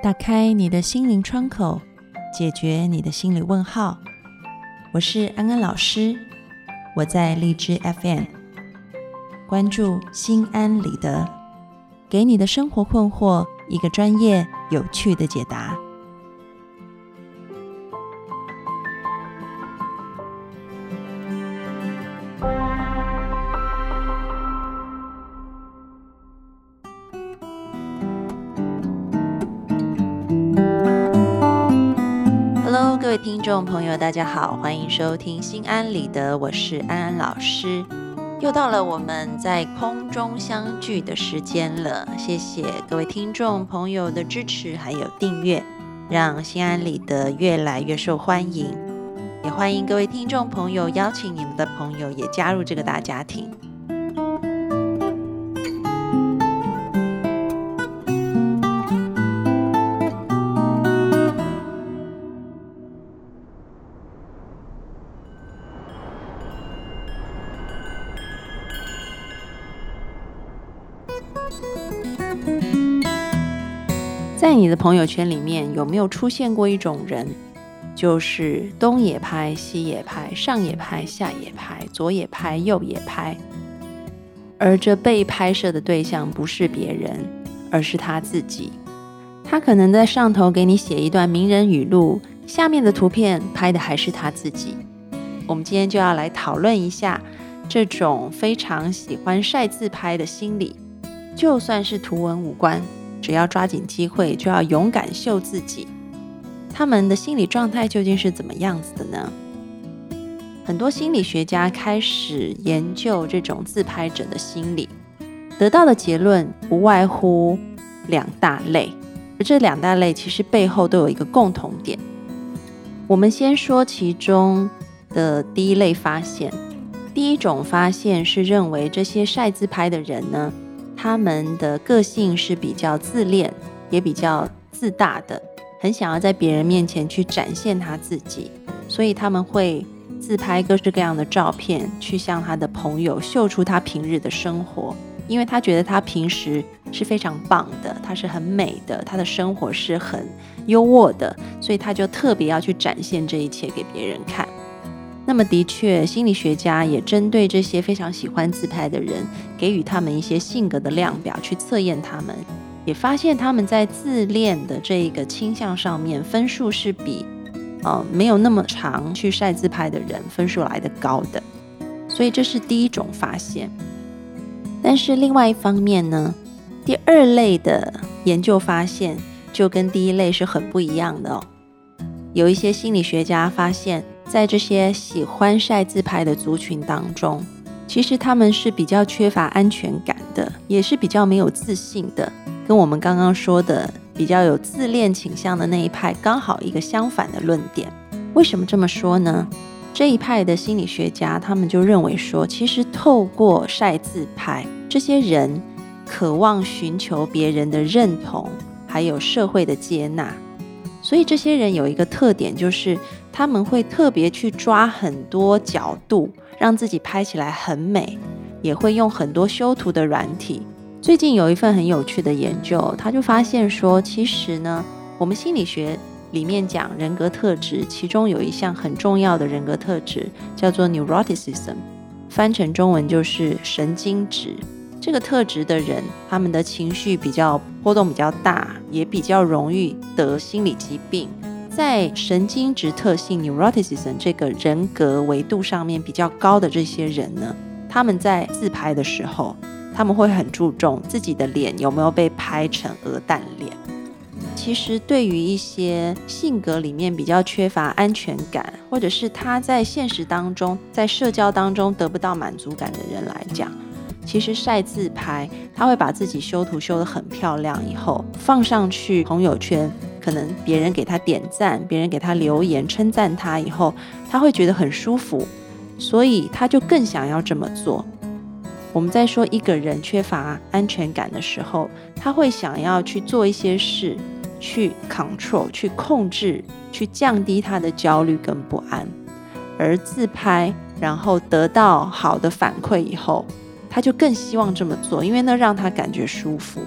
打开你的心灵窗口，解决你的心理问号。我是安安老师，我在荔枝 FM， 关注心安理得，给你的生活困惑一个专业有趣的解答。各位听众朋友大家好，欢迎收听心安理得，我是安安老师。又到了我们在空中相聚的时间了，谢谢各位听众朋友的支持还有订阅，让心安理得越来越受欢迎，也欢迎各位听众朋友邀请你们的朋友也加入这个大家庭。在你的朋友圈里面，有没有出现过一种人，就是东也拍西也拍，上也拍下也拍，左也拍右也拍，而这被拍摄的对象不是别人，而是他自己。他可能在上头给你写一段名人语录，下面的图片拍的还是他自己。我们今天就要来讨论一下这种非常喜欢晒自拍的心理。就算是图文无关，只要抓紧机会就要勇敢秀自己，他们的心理状态究竟是怎么样子的呢？很多心理学家开始研究这种自拍者的心理，得到的结论不外乎两大类，而这两大类其实背后都有一个共同点。我们先说其中的第一类发现。第一种发现是认为这些晒自拍的人呢，他们的个性是比较自恋也比较自大的，很想要在别人面前去展现他自己，所以他们会自拍各式各样的照片，去向他的朋友秀出他平日的生活，因为他觉得他平时是非常棒的，他是很美的，他的生活是很优渥的，所以他就特别要去展现这一切给别人看。那么的确，心理学家也针对这些非常喜欢自拍的人，给予他们一些性格的量表去测验他们，也发现他们在自恋的这一个倾向上面，分数是比没有那么常去晒自拍的人分数来得高的。所以这是第一种发现。但是另外一方面呢，第二类的研究发现就跟第一类是很不一样的哦。有一些心理学家发现，在这些喜欢晒自拍的族群当中，其实他们是比较缺乏安全感的，也是比较没有自信的，跟我们刚刚说的比较有自恋倾向的那一派刚好一个相反的论点。为什么这么说呢？这一派的心理学家他们就认为说，其实透过晒自拍，这些人渴望寻求别人的认同还有社会的接纳，所以这些人有一个特点，就是他们会特别去抓很多角度，让自己拍起来很美，也会用很多修图的软体。最近有一份很有趣的研究，他就发现说，其实呢，我们心理学里面讲人格特质，其中有一项很重要的人格特质叫做 Neuroticism， 翻成中文就是神经质。这个特质的人，他们的情绪比较波动比较大，也比较容易得心理疾病。在神经质特性 Neuroticism 这个人格维度上面比较高的这些人呢，他们在自拍的时候，他们会很注重自己的脸有没有被拍成鹅蛋脸。其实对于一些性格里面比较缺乏安全感，或者是他在现实当中在社交当中得不到满足感的人来讲，其实晒自拍，他会把自己修图修得很漂亮以后放上去朋友圈，可能别人给他点赞，别人给他留言称赞他以后，他会觉得很舒服，所以他就更想要这么做。我们在说一个人缺乏安全感的时候，他会想要去做一些事，去 control， 去控制，去降低他的焦虑跟不安。而自拍然后得到好的反馈以后，他就更希望这么做，因为那让他感觉舒服，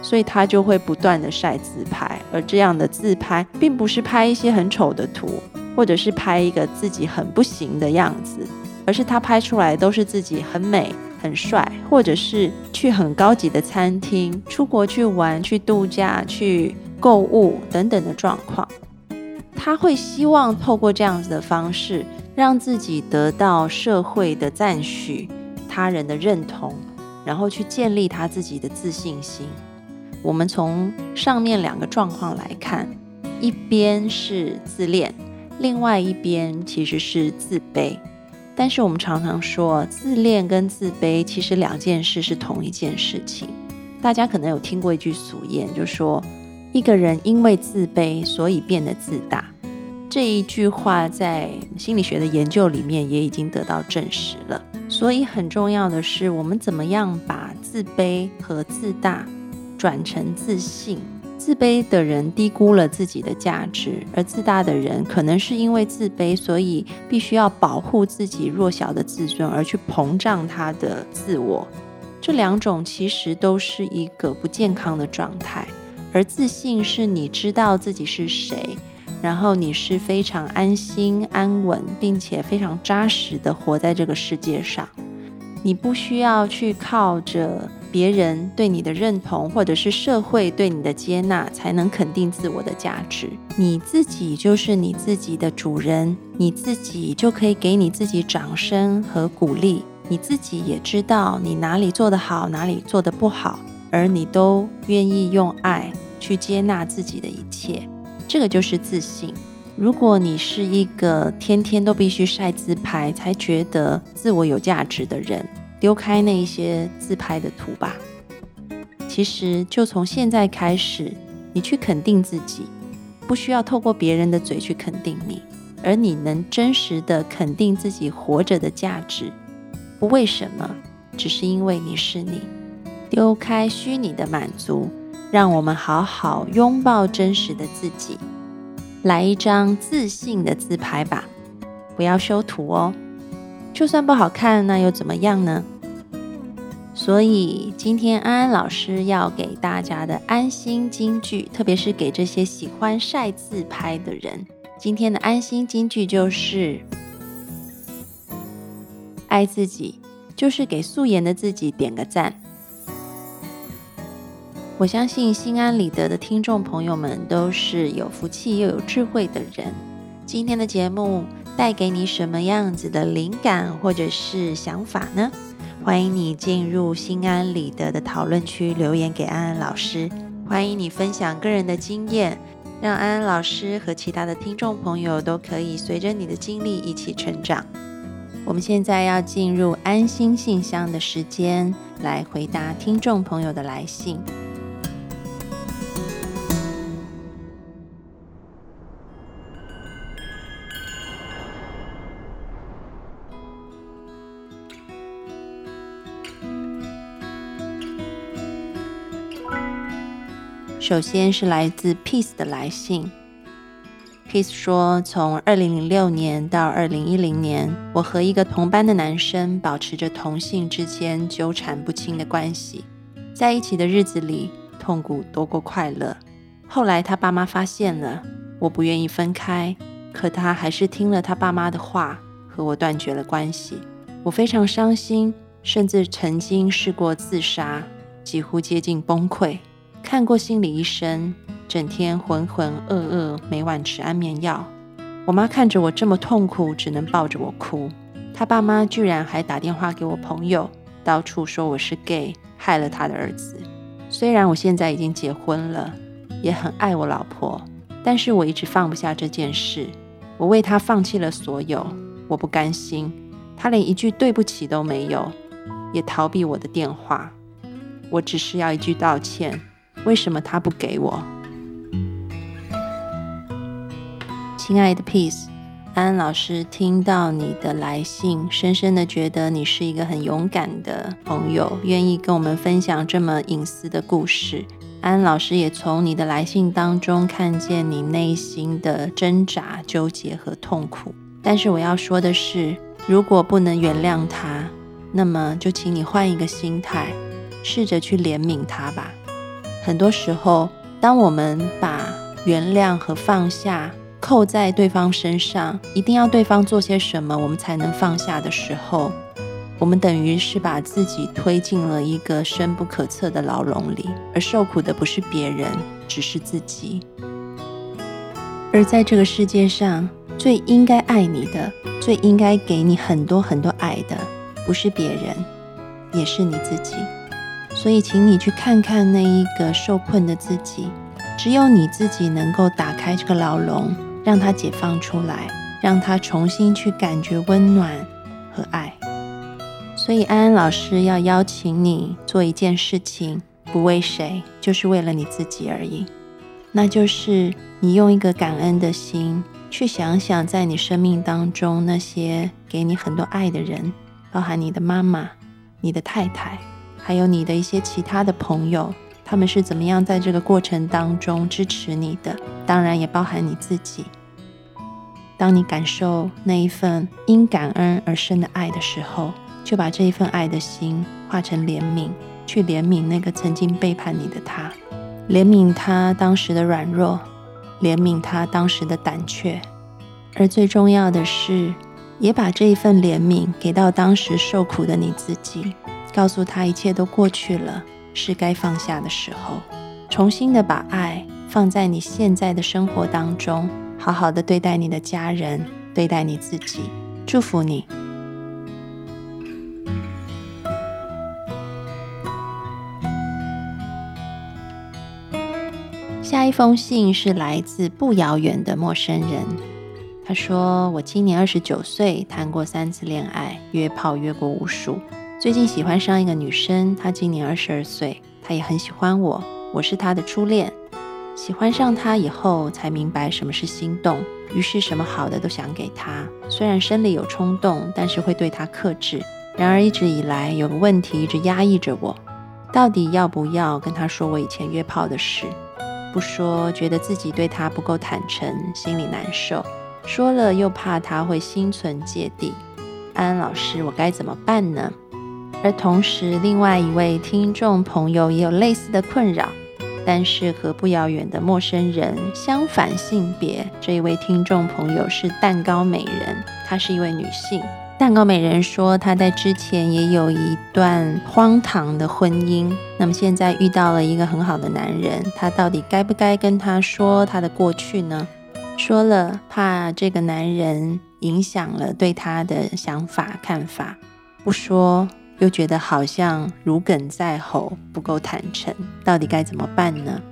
所以他就会不断的晒自拍，而这样的自拍并不是拍一些很丑的图，或者是拍一个自己很不行的样子，而是他拍出来都是自己很美很帅，或者是去很高级的餐厅，出国去玩，去度假，去购物等等的状况。他会希望透过这样子的方式让自己得到社会的赞许，他人的认同，然后去建立他自己的自信心。我们从上面两个状况来看，一边是自恋，另外一边其实是自卑。但是我们常常说自恋跟自卑其实两件事是同一件事情。大家可能有听过一句俗谚，就说一个人因为自卑所以变得自大，这一句话在心理学的研究里面也已经得到证实了。所以很重要的是，我们怎么样把自卑和自大转成自信。自卑的人低估了自己的价值，而自大的人可能是因为自卑，所以必须要保护自己弱小的自尊，而去膨胀他的自我。这两种其实都是一个不健康的状态。而自信是你知道自己是谁，然后你是非常安心安稳，并且非常扎实的活在这个世界上，你不需要去靠着别人对你的认同，或者是社会对你的接纳，才能肯定自我的价值。你自己就是你自己的主人，你自己就可以给你自己掌声和鼓励，你自己也知道你哪里做得好，哪里做得不好，而你都愿意用爱去接纳自己的一切，这个就是自信。如果你是一个天天都必须晒自拍才觉得自我有价值的人，丢开那一些自拍的图吧。其实就从现在开始，你去肯定自己，不需要透过别人的嘴去肯定你，而你能真实的肯定自己活着的价值，不为什么，只是因为你是你。丢开虚拟的满足，让我们好好拥抱真实的自己，来一张自信的自拍吧，不要修图哦。就算不好看，那又怎么样呢？所以今天安安老师要给大家的安心金句，特别是给这些喜欢晒自拍的人，今天的安心金句就是：爱自己，就是给素颜的自己点个赞。我相信心安理得的听众朋友们都是有福气又有智慧的人。今天的节目带给你什么样子的灵感或者是想法呢？欢迎你进入心安理得的讨论区留言给安安老师，欢迎你分享个人的经验，让安安老师和其他的听众朋友都可以随着你的经历一起成长。我们现在要进入安心信箱的时间，来回答听众朋友的来信。首先是来自 Peace 的来信。 Peace 说，从2006年到2010年，我和一个同班的男生保持着同性之间纠缠不清的关系，在一起的日子里痛苦多过快乐。后来他爸妈发现了，我不愿意分开，可他还是听了他爸妈的话和我断绝了关系。我非常伤心，甚至曾经试过自杀，几乎接近崩溃，看过心理医生，整天浑浑噩噩，每晚吃安眠药。我妈看着我这么痛苦，只能抱着我哭。她爸妈居然还打电话给我朋友，到处说我是 gay， 害了她的儿子。虽然我现在已经结婚了，也很爱我老婆，但是我一直放不下这件事。我为她放弃了所有，我不甘心。她连一句对不起都没有，也逃避我的电话。我只是要一句道歉，为什么他不给我？亲爱的 Peace， 安安老师听到你的来信，深深的觉得你是一个很勇敢的朋友，愿意跟我们分享这么隐私的故事。安安老师也从你的来信当中看见你内心的挣扎、纠结和痛苦。但是我要说的是，如果不能原谅他，那么就请你换一个心态，试着去怜悯他吧。很多时候当我们把原谅和放下扣在对方身上，一定要对方做些什么我们才能放下的时候，我们等于是把自己推进了一个深不可测的牢笼里，而受苦的不是别人，只是自己。而在这个世界上，最应该爱你的，最应该给你很多很多爱的，不是别人，也是你自己。所以请你去看看那一个受困的自己，只有你自己能够打开这个牢笼，让它解放出来，让它重新去感觉温暖和爱。所以安安老师要邀请你做一件事情，不为谁，就是为了你自己而已。那就是你用一个感恩的心去想想，在你生命当中那些给你很多爱的人，包含你的妈妈、你的太太，还有你的一些其他的朋友，他们是怎么样在这个过程当中支持你的，当然也包含你自己。当你感受那一份因感恩而生的爱的时候，就把这一份爱的心化成怜悯，去怜悯那个曾经背叛你的他，怜悯他当时的软弱，怜悯他当时的胆怯。而最重要的是，也把这一份怜悯给到当时受苦的你自己，告诉他一切都过去了，是该放下的时候。重新的把爱放在你现在的生活当中，好好的对待你的家人，对待你自己。祝福你。下一封信是来自不遥远的陌生人，他说，我今年29岁，谈过3次恋爱，约炮约过无数，最近喜欢上一个女生，她今年22岁，她也很喜欢我，我是她的初恋。喜欢上她以后才明白什么是心动，于是什么好的都想给她，虽然生理有冲动，但是会对她克制。然而一直以来有个问题一直压抑着我，到底要不要跟她说我以前约炮的事？不说，觉得自己对她不够坦诚，心里难受；说了又怕她会心存芥蒂。安安老师，我该怎么办呢？而同时，另外一位听众朋友也有类似的困扰，但是和不遥远的陌生人相反性别。这一位听众朋友是蛋糕美人，她是一位女性。蛋糕美人说，她在之前也有一段荒唐的婚姻，那么现在遇到了一个很好的男人，她到底该不该跟他说她的过去呢？说了，怕这个男人影响了对她的想法、看法；不说，又觉得好像如鲠在喉，不够坦诚，到底该怎么办呢？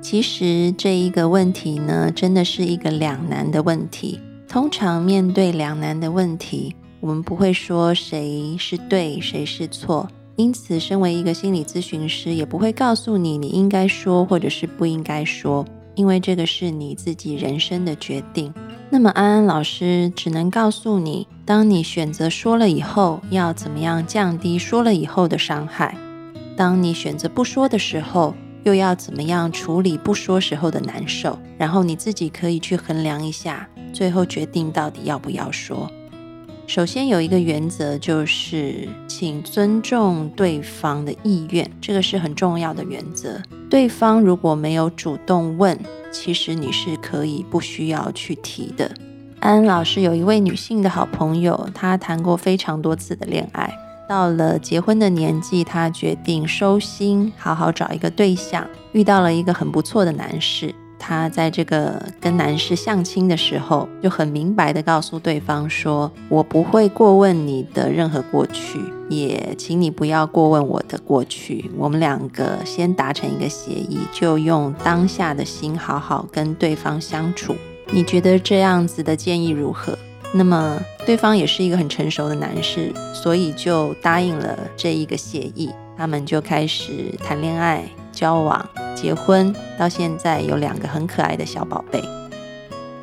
其实这一个问题呢，真的是一个两难的问题。通常面对两难的问题，我们不会说谁是对，谁是错，因此身为一个心理咨询师，也不会告诉你你应该说或者是不应该说，因为这个是你自己人生的决定。那么安安老师只能告诉你，当你选择说了以后，要怎么样降低说了以后的伤害；当你选择不说的时候，又要怎么样处理不说时候的难受。然后你自己可以去衡量一下，最后决定到底要不要说。首先有一个原则，就是请尊重对方的意愿，这个是很重要的原则。对方如果没有主动问，其实你是可以不需要去提的。安安老师有一位女性的好朋友，她谈过非常多次的恋爱，到了结婚的年纪，她决定收心，好好找一个对象，遇到了一个很不错的男士。她在这个跟男士相亲的时候，就很明白地告诉对方说，我不会过问你的任何过去，也请你不要过问我的过去，我们两个先达成一个协议，就用当下的心好好跟对方相处，你觉得这样子的建议如何？那么对方也是一个很成熟的男士，所以就答应了这一个协议，他们就开始谈恋爱、交往、结婚，到现在有2个很可爱的小宝贝。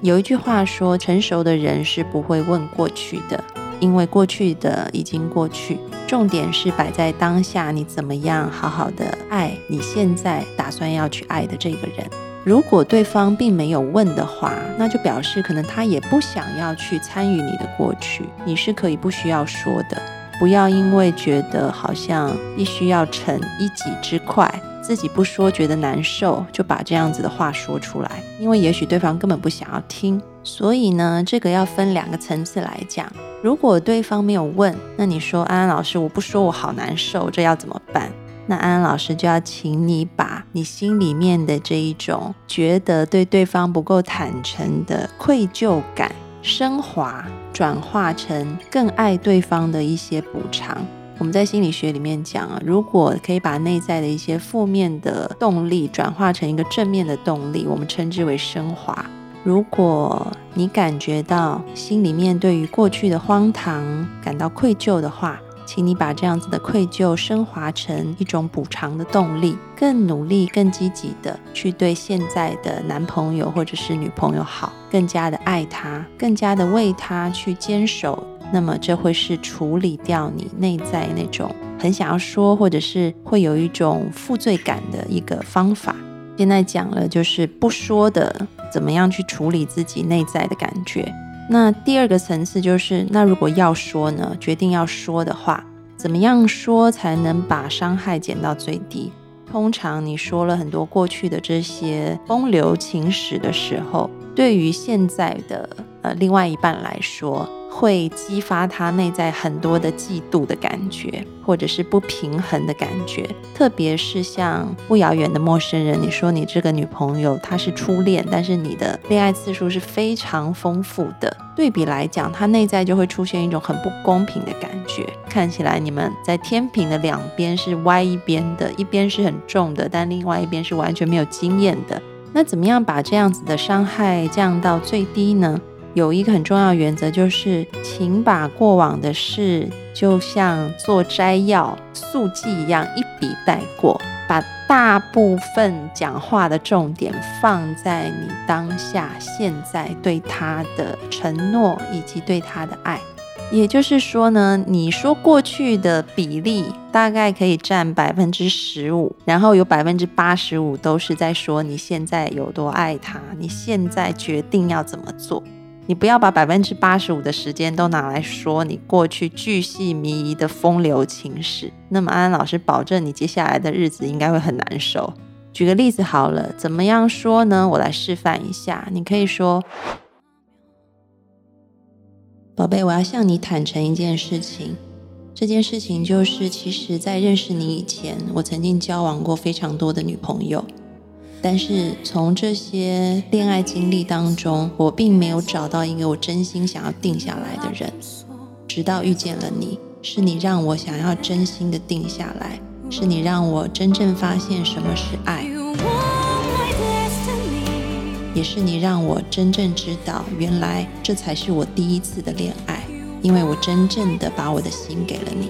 有一句话说，成熟的人是不会问过去的，因为过去的已经过去，重点是摆在当下，你怎么样好好的爱你现在打算要去爱的这个人。如果对方并没有问的话，那就表示可能他也不想要去参与你的过去，你是可以不需要说的。不要因为觉得好像必须要逞一己之快，自己不说觉得难受，就把这样子的话说出来，因为也许对方根本不想要听。所以呢，这个要分两个层次来讲。如果对方没有问，那你说安安老师我不说我好难受，这要怎么办？那安安老师就要请你把你心里面的这一种觉得对对方不够坦诚的愧疚感升华，转化成更爱对方的一些补偿。我们在心理学里面讲啊，如果可以把内在的一些负面的动力转化成一个正面的动力，我们称之为升华。如果你感觉到心里面对于过去的荒唐感到愧疚的话，请你把这样子的愧疚升华成一种补偿的动力，更努力更积极的去对现在的男朋友或者是女朋友好，更加的爱他，更加的为他去坚守。那么这会是处理掉你内在那种很想要说或者是会有一种负罪感的一个方法。现在讲了就是不说的怎么样去处理自己内在的感觉。那第二个层次就是，那如果要说呢，决定要说的话，怎么样说才能把伤害减到最低？通常你说了很多过去的这些风流情史的时候，对于现在的另外一半来说，会激发他内在很多的嫉妒的感觉，或者是不平衡的感觉。特别是像不遥远的陌生人，你说你这个女朋友她是初恋，但是你的恋爱次数是非常丰富的，对比来讲，她内在就会出现一种很不公平的感觉。看起来你们在天平的两边是歪一边的，一边是很重的，但另外一边是完全没有经验的。那怎么样把这样子的伤害降到最低呢？有一个很重要的原则，就是请把过往的事就像做摘要速记一样一笔带过，把大部分讲话的重点放在你当下现在对他的承诺以及对他的爱。也就是说呢，你说过去的比例大概可以占 15%， 然后有 85% 都是在说你现在有多爱他，你现在决定要怎么做。你不要把 85% 的时间都拿来说你过去巨细靡遗的风流情史，那么安安老师保证你接下来的日子应该会很难受。举个例子好了，怎么样说呢？我来示范一下。你可以说，宝贝，我要向你坦诚一件事情，这件事情就是其实在认识你以前，我曾经交往过非常多的女朋友，但是从这些恋爱经历当中，我并没有找到一个我真心想要定下来的人，直到遇见了你，是你让我想要真心的定下来，是你让我真正发现什么是爱，也是你让我真正知道原来这才是我第一次的恋爱，因为我真正的把我的心给了你。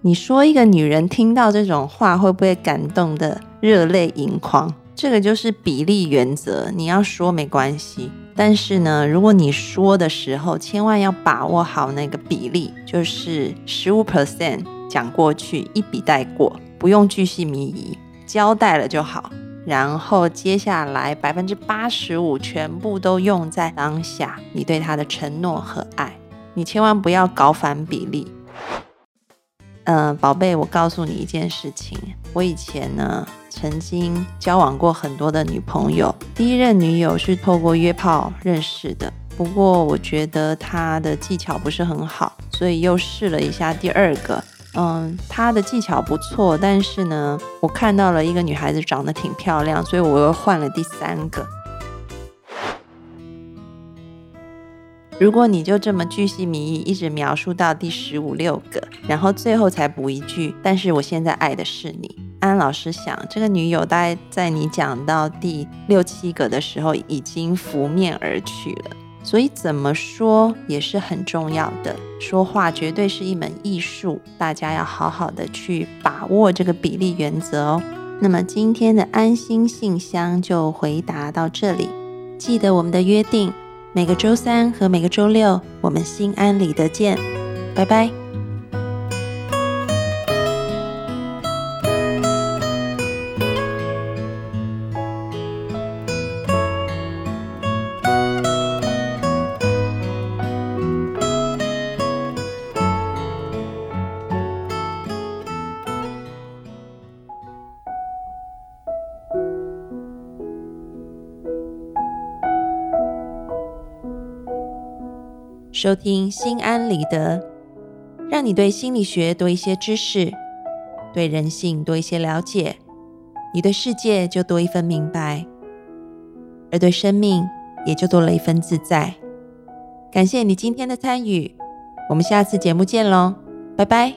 你说一个女人听到这种话会不会感动得热泪盈眶？这个就是比例原则，你要说没关系，但是呢，如果你说的时候千万要把握好那个比例，就是 15% 讲过去一笔带过，不用巨细靡遗，交代了就好，然后接下来 85% 全部都用在当下你对他的承诺和爱。你千万不要搞反比例。宝贝，我告诉你一件事情，我以前呢曾经交往过很多的女朋友，第一任女友是透过约炮认识的，不过我觉得她的技巧不是很好，所以又试了一下第二个。她的技巧不错，但是呢我看到了一个女孩子长得挺漂亮，所以我又换了第三个。如果你就这么巨细靡遗一直描述到第15、16个，然后最后才补一句，但是我现在爱的是你，安老师想这个女友大概在你讲到第6、7个的时候已经拂面而去了。所以怎么说也是很重要的，说话绝对是一门艺术，大家要好好的去把握这个比例原则哦。那么今天的安心信箱就回答到这里，记得我们的约定，每个周三和每个周六，我们心安理得见，拜拜。收听心安理得，让你对心理学多一些知识，对人性多一些了解，你对世界就多一份明白，而对生命也就多了一份自在。感谢你今天的参与，我们下次节目见咯，拜拜。